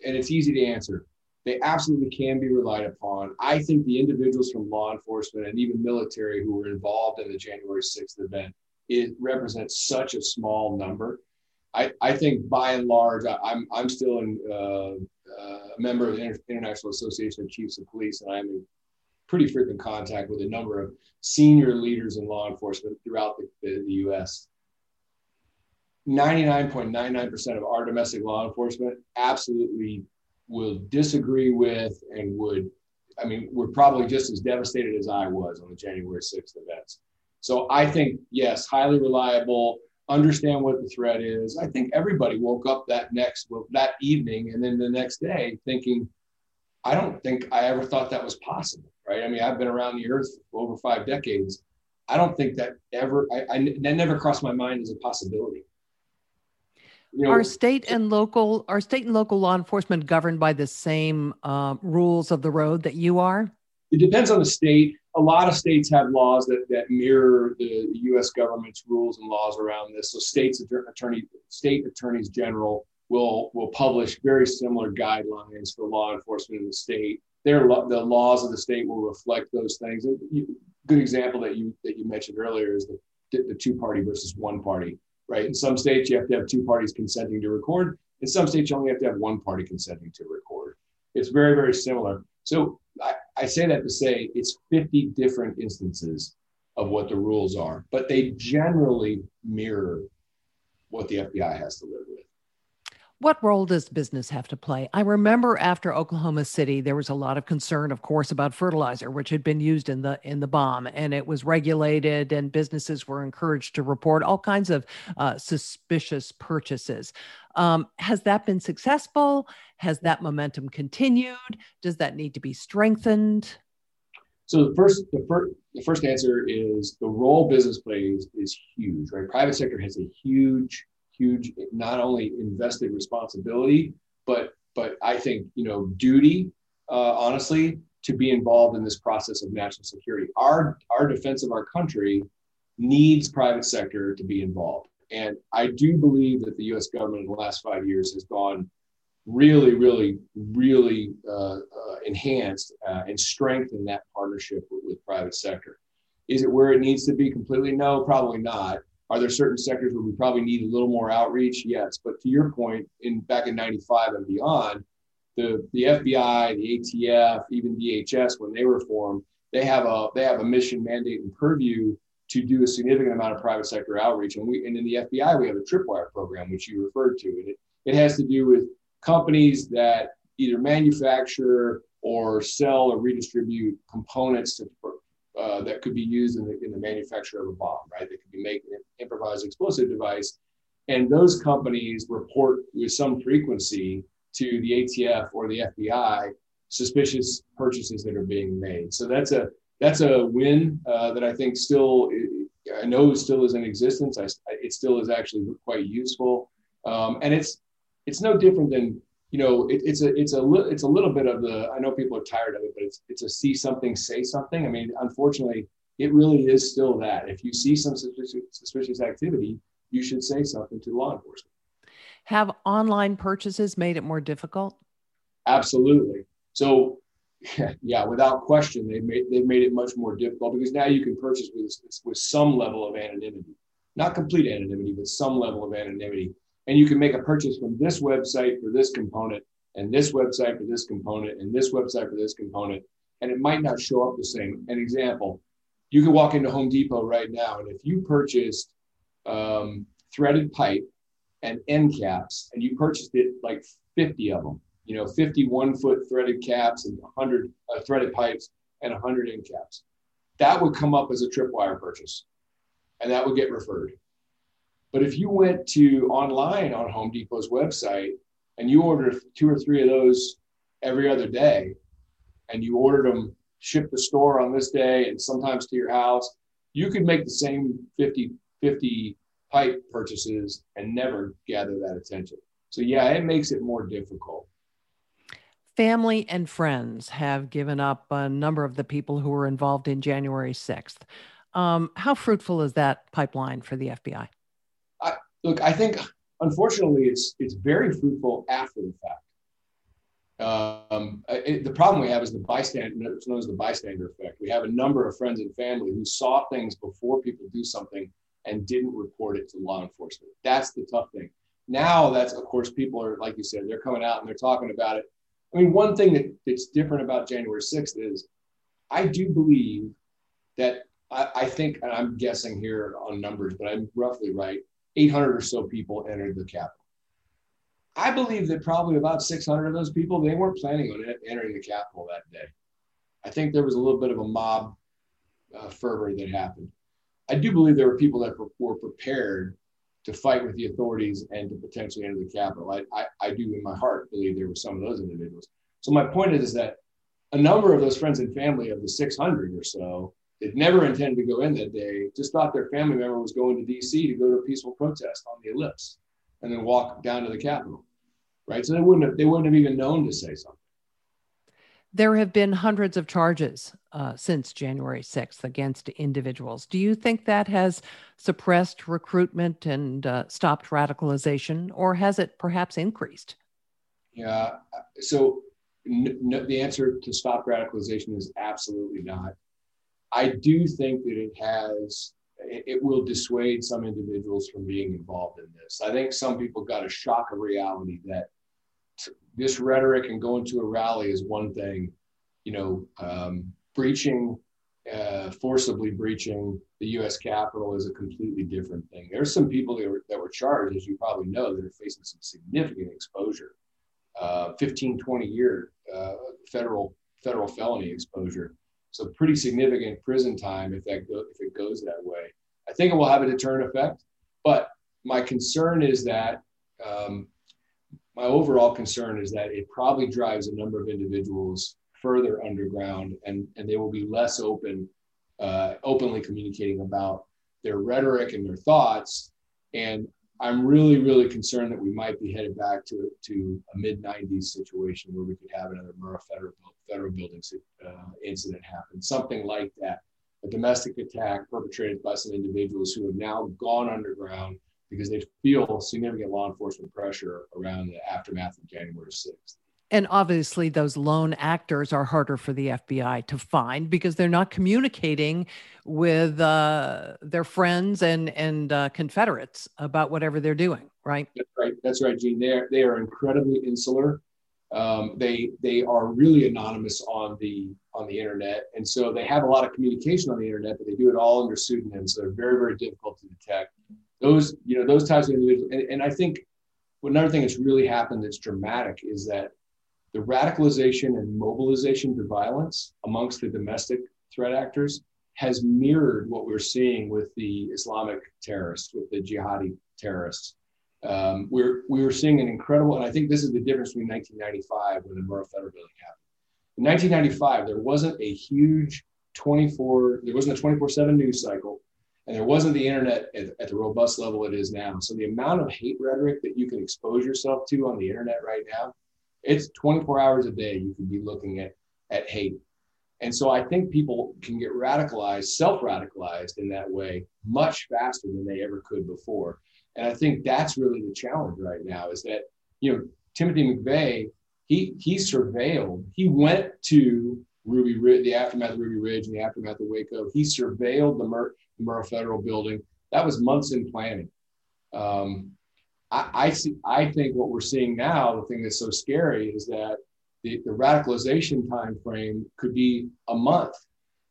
and it's easy to answer. They absolutely can be relied upon. I think the individuals from law enforcement and even military who were involved in the January sixth event, it represents such a small number. I, I think by and large, I, I'm, I'm still in, uh, uh, a member of the Inter- International Association of Chiefs of Police, and I'm in pretty frequent contact with a number of senior leaders in law enforcement throughout the, the, the U S ninety-nine point nine nine percent of our domestic law enforcement absolutely will disagree with and would, I mean, we're probably just as devastated as I was on the January sixth events. So I think, yes, highly reliable, understand what the threat is. I think everybody woke up that next, well, that evening and then the next day thinking, I don't think I ever thought that was possible, right? I mean, I've been around the earth for over five decades. I don't think that ever, I, I, that never crossed my mind as a possibility. You know, are state and local, are state and local law enforcement governed by the same uh, rules of the road that you are? It depends on the state. A lot of states have laws that, that mirror the, the U S government's rules and laws around this. So states attorney, state attorneys general will will publish very similar guidelines for law enforcement in the state. Their the laws of the state will reflect those things. A good example that you that you mentioned earlier is the the two party versus one party. Right. In some states, you have to have two parties consenting to record. In some states, you only have to have one party consenting to record. It's very, very similar. So I, I say that to say it's fifty different instances of what the rules are, but they generally mirror what the F B I has to live with. What role does business have to play? I remember after Oklahoma City, there was a lot of concern, of course, about fertilizer, which had been used in the in the bomb, and it was regulated, and businesses were encouraged to report all kinds of uh, suspicious purchases. Um, has that been successful? Has that momentum continued? Does that need to be strengthened? So the first, the first, the first answer is the role business plays is huge, right? Private sector has a huge huge, not only invested responsibility, but but I think, you know, duty, uh, honestly, to be involved in this process of national security. Our our defense of our country needs private sector to be involved. And I do believe that the U S government in the last five years has gone really, really, really uh, uh, enhanced uh, and strengthened that partnership with, with private sector. Is it where it needs to be completely? No, probably not. Are there certain sectors where we probably need a little more outreach? Yes, but to your point, in back in ninety-five and beyond, the, the F B I, the A T F, even D H S, when they were formed, they have a they have a mission, mandate, and purview to do a significant amount of private sector outreach. And we and in the F B I, we have a tripwire program, which you referred to, and it, it has to do with companies that either manufacture or sell or redistribute components to Uh, that could be used in the, in the manufacture of a bomb, right? They could be making an improvised explosive device. And those companies report with some frequency to the A T F or the F B I suspicious purchases that are being made. So that's a that's a win uh, that I think still, I know still is in existence. I, it still is actually quite useful. Um, and it's it's no different than, you know, it, it's a it's a li- it's a little bit of the, I know people are tired of it, but it's it's a see something, say something. I mean, unfortunately, it really is still that. If you see some suspicious, suspicious activity, you should say something to law enforcement. Have online purchases made it more difficult? Absolutely. So, yeah, without question, they've made they've made it much more difficult, because now you can purchase with with some level of anonymity, not complete anonymity, but some level of anonymity. And you can make a purchase from this website for this component, and this website for this component, and this website for this component, and it might not show up the same. An example: you can walk into Home Depot right now, and if you purchased um, threaded pipe and end caps, and you purchased it like fifty of them, you know, fifty one foot threaded caps and one hundred uh, threaded pipes and one hundred end caps, that would come up as a tripwire purchase, and that would get referred. But if you went to online on Home Depot's website and you ordered two or three of those every other day, and you ordered them shipped to store on this day and sometimes to your house, you could make the same fifty pipe purchases and never gather that attention. So yeah, it makes it more difficult. Family and friends have given up a number of the people who were involved in January sixth. Um, how fruitful is that pipeline for the F B I? I, look, I think, unfortunately, it's it's very fruitful after the fact. Um, it, the problem we have is the bystander, it's known as the bystander effect. We have a number of friends and family who saw things before people do something and didn't report it to law enforcement. That's the tough thing. Now that's, of course, people are, like you said, they're coming out and they're talking about it. I mean, one thing that, that's different about January sixth is I do believe that I, I think, and I'm guessing here on numbers, but I'm roughly right, eight hundred or so people entered the Capitol. I believe that probably about six hundred of those people, they weren't planning on entering the Capitol that day. I think there was a little bit of a mob uh, fervor that happened. I do believe there were people that were prepared to fight with the authorities and to potentially enter the Capitol. I, I, I do in my heart believe there were some of those individuals. So my point is, is that a number of those friends and family of the six hundred or so that never intended to go in that day just thought their family member was going to D C to go to a peaceful protest on the Ellipse and then walk down to the Capitol, right? So they wouldn't have, they wouldn't have even known to say something. There have been hundreds of charges uh, since January sixth against individuals. Do you think that has suppressed recruitment and uh, stopped radicalization, or has it perhaps increased? Yeah, so n- n- the answer to stop radicalization is absolutely not. I do think that it has, it, it will dissuade some individuals from being involved in this. I think some people got a shock of reality that this rhetoric and going to a rally is one thing, you know, um, breaching, uh, forcibly breaching the U S Capitol is a completely different thing. There's some people that were, that were charged, as you probably know, that are facing some significant exposure, uh, fifteen, twenty year uh, federal federal felony exposure. So pretty significant prison time if that go, if it goes that way. I think it will have a deterrent effect, but my concern is that, um, my overall concern is that it probably drives a number of individuals further underground, and, and they will be less open, uh, openly communicating about their rhetoric and their thoughts. And I'm really, really concerned that we might be headed back to, to a mid nineties situation where we could have another Murrah Federal, federal Building uh, incident happen, something like that, a domestic attack perpetrated by some individuals who have now gone underground because they feel significant law enforcement pressure around the aftermath of January sixth. And obviously those lone actors are harder for the F B I to find because they're not communicating with uh, their friends and, and uh, Confederates about whatever they're doing, right? That's right, That's right, Jeanne. They are, they are incredibly insular. Um, they they are really anonymous on the on the internet. And so they have a lot of communication on the internet, but they do it all under pseudonyms. So they're very, very difficult to detect. Those, you know, those types of individuals, and, and I think another thing that's really happened that's dramatic is that the radicalization and mobilization to violence amongst the domestic threat actors has mirrored what we're seeing with the Islamic terrorists, with the jihadi terrorists. Um, we're we were seeing an incredible, and I think this is the difference between nineteen ninety-five when the Murrah Federal Building happened. In nineteen ninety-five, there wasn't a huge twenty-four, there wasn't a twenty-four seven news cycle. And there wasn't the internet at, at the robust level it is now. So the amount of hate rhetoric that you can expose yourself to on the internet right now, it's twenty-four hours a day you could be looking at, at hate. And so I think people can get radicalized, self-radicalized in that way much faster than they ever could before. And I think that's really the challenge right now is that, you know, Timothy McVeigh, he, he surveilled, he went to Ruby Ridge, the aftermath of Ruby Ridge and the aftermath of Waco. He surveilled the Mur- Murrah Federal Building. That was months in planning. Um, I, I, see, I think what we're seeing now, the thing that's so scary is that the, the radicalization time frame could be a month,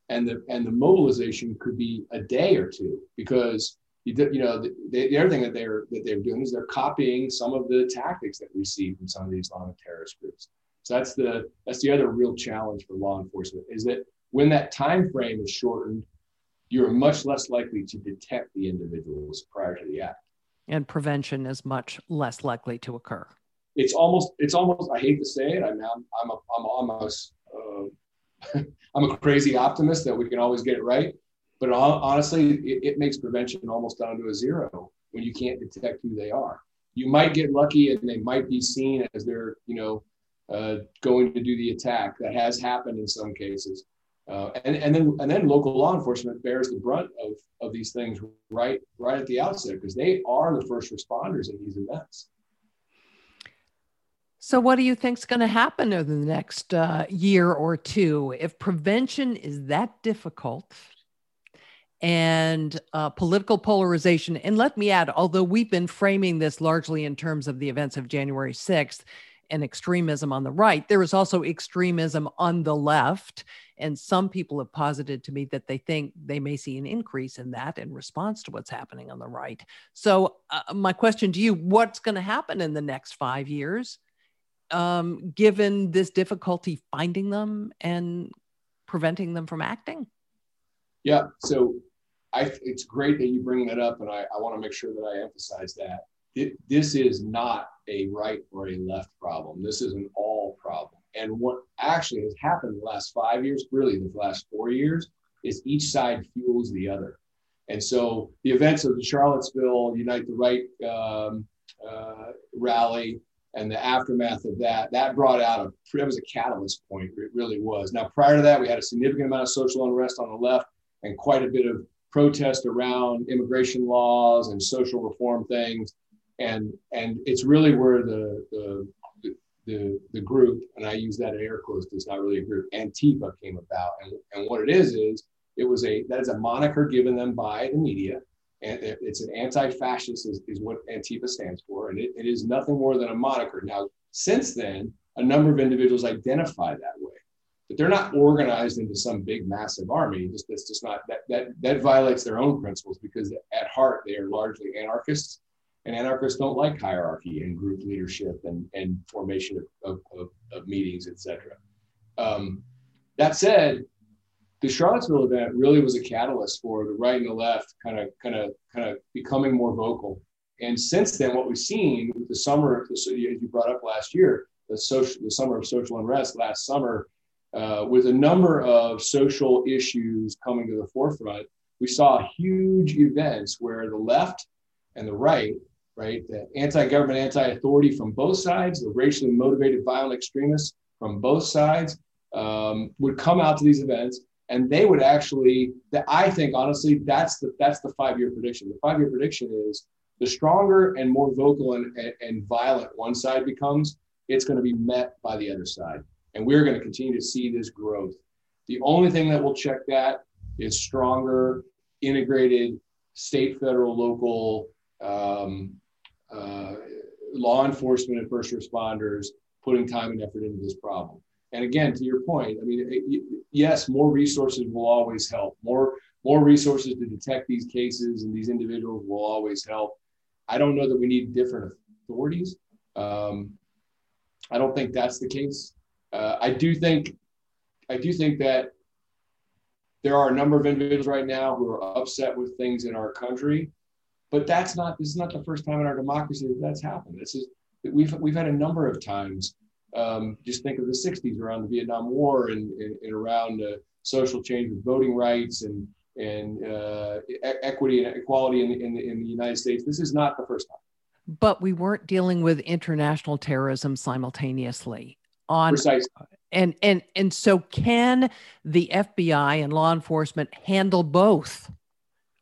and the and the mobilization could be a day or two, because you, you know the, the other thing that they're that they're doing is they're copying some of the tactics that we see from some of the Islamic terrorist groups. So that's the that's the other real challenge for law enforcement, is that when that time frame is shortened, you're much less likely to detect the individuals prior to the act. And prevention is much less likely to occur. It's almost, it's almost, I hate to say it, I mean, I'm, I'm, a, I'm almost, uh, I'm a crazy optimist that we can always get it right. But honestly, it, it makes prevention almost down to a zero when you can't detect who they are. You might get lucky and they might be seen as they're, you know, uh, going to do the attack. That has happened in some cases. Uh, and, and then and then local law enforcement bears the brunt of, of these things right, right at the outset, because they are the first responders in these events. So what do you think is going to happen over the next uh, year or two? If prevention is that difficult and uh, political polarization, and let me add, although we've been framing this largely in terms of the events of January sixth, and extremism on the right, there is also extremism on the left. And some people have posited to me that they think they may see an increase in that in response to what's happening on the right. So uh, my question to you, what's going to happen in the next five years, um, given this difficulty finding them and preventing them from acting? Yeah, so I, it's great that you bring that up. And I, I want to make sure that I emphasize that. It, this is not a right or a left problem. This is an all problem. And what actually has happened in the last five years, really the last four years, is each side fuels the other. And so the events of the Charlottesville Unite the Right um, uh, rally and the aftermath of that, that brought out a, that was a catalyst point. It really was. Now, prior to that, we had a significant amount of social unrest on the left and quite a bit of protest around immigration laws and social reform things. And and it's really where the, the the the group, and I use that in air quotes, it's not really a group, Antifa came about. And, and what it is, is it was a, that is a moniker given them by the media. And it's an anti-fascist is, is what Antifa stands for. And it, it is nothing more than a moniker. Now, since then, a number of individuals identify that way, but they're not organized into some big, massive army. Just, that's just not, that, that, that violates their own principles, because at heart, they are largely anarchists. And anarchists don't like hierarchy and group leadership and, and formation of, of, of meetings, et cetera. Um, that said, the Charlottesville event really was a catalyst for the right and the left kind of kind of kind of becoming more vocal. And since then, what we've seen with the summer, as you brought up last year, the social, the summer of social unrest last summer, uh, with a number of social issues coming to the forefront, we saw huge events where the left and the right, right, the anti-government, anti-authority from both sides, the racially motivated violent extremists from both sides um, would come out to these events, and they would actually, the, I think, honestly, that's the that's the five-year prediction. The five-year prediction is the stronger and more vocal and, and, and violent one side becomes, it's going to be met by the other side. And we're going to continue to see this growth. The only thing that will check that is stronger, integrated, state, federal, local, um, uh, law enforcement and first responders putting time and effort into this problem. And again, to your point, I mean, it, it, yes, more resources will always help. More, more resources to detect these cases and these individuals will always help. I don't know that we need different authorities. Um, I don't think that's the case. Uh, I do think, I do think that there are a number of individuals right now who are upset with things in our country. But that's not, this is not the first time in our democracy that that's happened. This is, we've we've had a number of times. Um, just think of the sixties around the Vietnam War and, and, and around uh, social change with voting rights and, and uh, e equity and equality in the, in, the, in the United States. This is not the first time. But we weren't dealing with international terrorism simultaneously. On, Precisely. And, and, and so can the F B I and law enforcement handle both?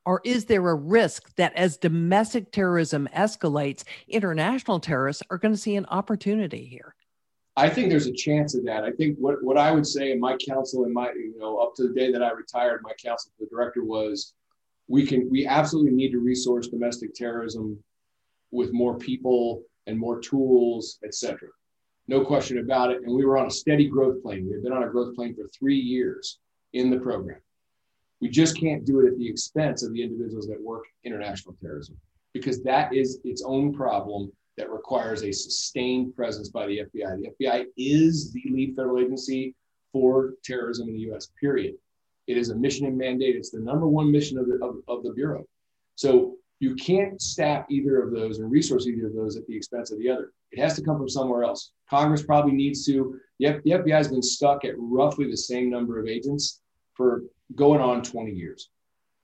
Or is there a risk that as domestic terrorism escalates, international terrorists are going to see an opportunity here? I think there's a chance of that. I think what, what I would say in my counsel, in my, you know, up to the day that I retired, my counsel to the director was, we can, we absolutely need to resource domestic terrorism with more people and more tools, et cetera. No question about it. And we were on a steady growth plane. We had been on a growth plane for three years in the program. We just can't do it at the expense of the individuals that work international terrorism, because that is its own problem that requires a sustained presence by the F B I. The F B I is the lead federal agency for terrorism in the U S, period. It is a mission and mandate. It's the number one mission of the, of, of the Bureau. So you can't staff either of those or resource either of those at the expense of the other. It has to come from somewhere else. Congress probably needs to. The, F the F B I has been stuck at roughly the same number of agents for going on twenty years.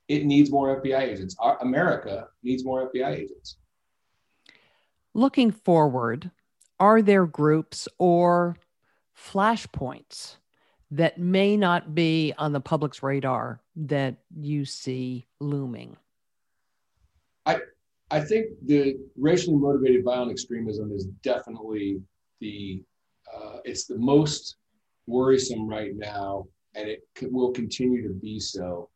It needs more F B I agents. Our, America needs more F B I agents. Looking forward, are there groups or flashpoints that may not be on the public's radar that you see looming? I, I think the racially motivated violent extremism is definitely the, uh, it's the most worrisome right now, and it will continue to be so.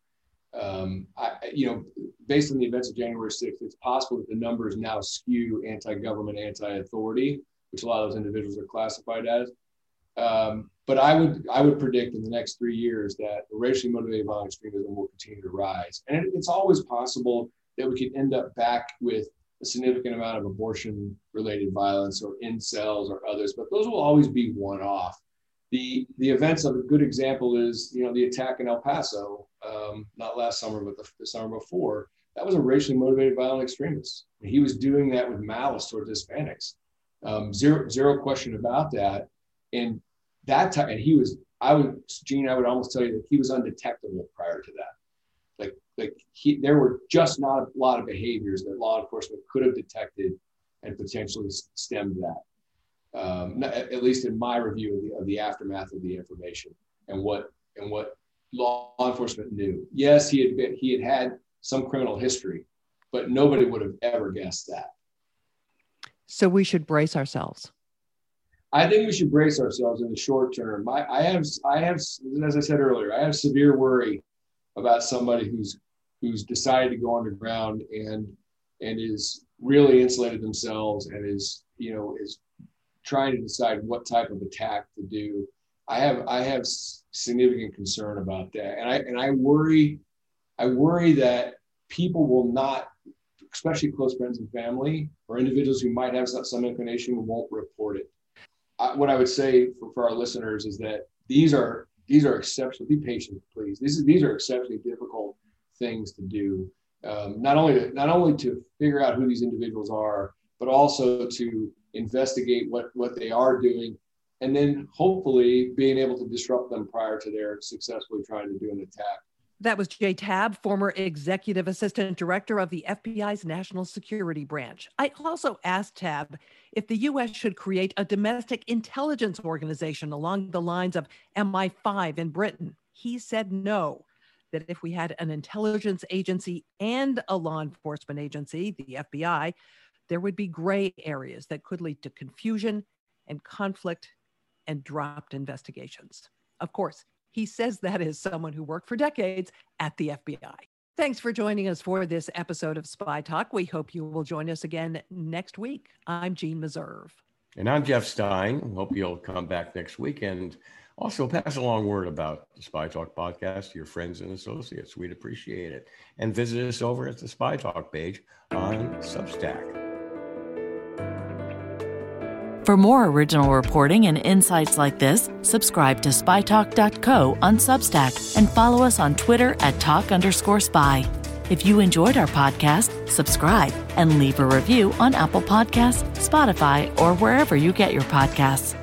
Um, I, you know, based on the events of January sixth, it's possible that the numbers now skew anti-government, anti-authority, which a lot of those individuals are classified as. Um, but I would, I would predict in the next three years that the racially motivated violent extremism will continue to rise. And it, it's always possible that we could end up back with a significant amount of abortion-related violence or incels or others, but those will always be one-off. The, the events of a good example is, you know, the attack in El Paso, um, not last summer, but the, the summer before. That was a racially motivated violent extremist. He was doing that with malice towards Hispanics. Um, zero, zero question about that. And that time, and he was, I would, Jeanne, I would almost tell you that he was undetectable prior to that. Like, like he, there were just not a lot of behaviors that law enforcement could have detected and potentially stemmed that. Um, at least in my review of the, of the aftermath of the information and what and what law enforcement knew. Yes, he had been, he had had some criminal history, but nobody would have ever guessed that. So we should brace ourselves. I think we should brace ourselves in the short term. I, I have I have as I said earlier, I have severe worry about somebody who's who's decided to go underground and and is really insulated themselves and is you know is. trying to decide what type of attack to do. I have I have significant concern about that, and I and I worry, I worry that people will not, especially close friends and family or individuals who might have some, some inclination, won't report it. I, what I would say for, for our listeners is that these are these are exceptionally, be patient, please. These is these are exceptionally difficult things to do. Um, not only to, not only to figure out who these individuals are, but also to investigate what, what they are doing, and then hopefully being able to disrupt them prior to their successfully trying to do an attack. That was Jay Tabb, former Executive Assistant Director of the F B I's National Security Branch. I also asked Tabb if the U S should create a domestic intelligence organization along the lines of M I five in Britain. He said no, that if we had an intelligence agency and a law enforcement agency, the F B I, there would be gray areas that could lead to confusion and conflict and dropped investigations. Of course, he says that as someone who worked for decades at the F B I. Thanks for joining us for this episode of Spy Talk. We hope you will join us again next week. I'm Jeanne Meserve. And I'm Jeff Stein. Hope you'll come back next week. And also pass along word about the Spy Talk podcast to your friends and associates. We'd appreciate it. And visit us over at the Spy Talk page on Substack. For more original reporting and insights like this, subscribe to spy talk dot co on Substack and follow us on Twitter at talk underscore spy. If you enjoyed our podcast, subscribe and leave a review on Apple Podcasts, Spotify, or wherever you get your podcasts.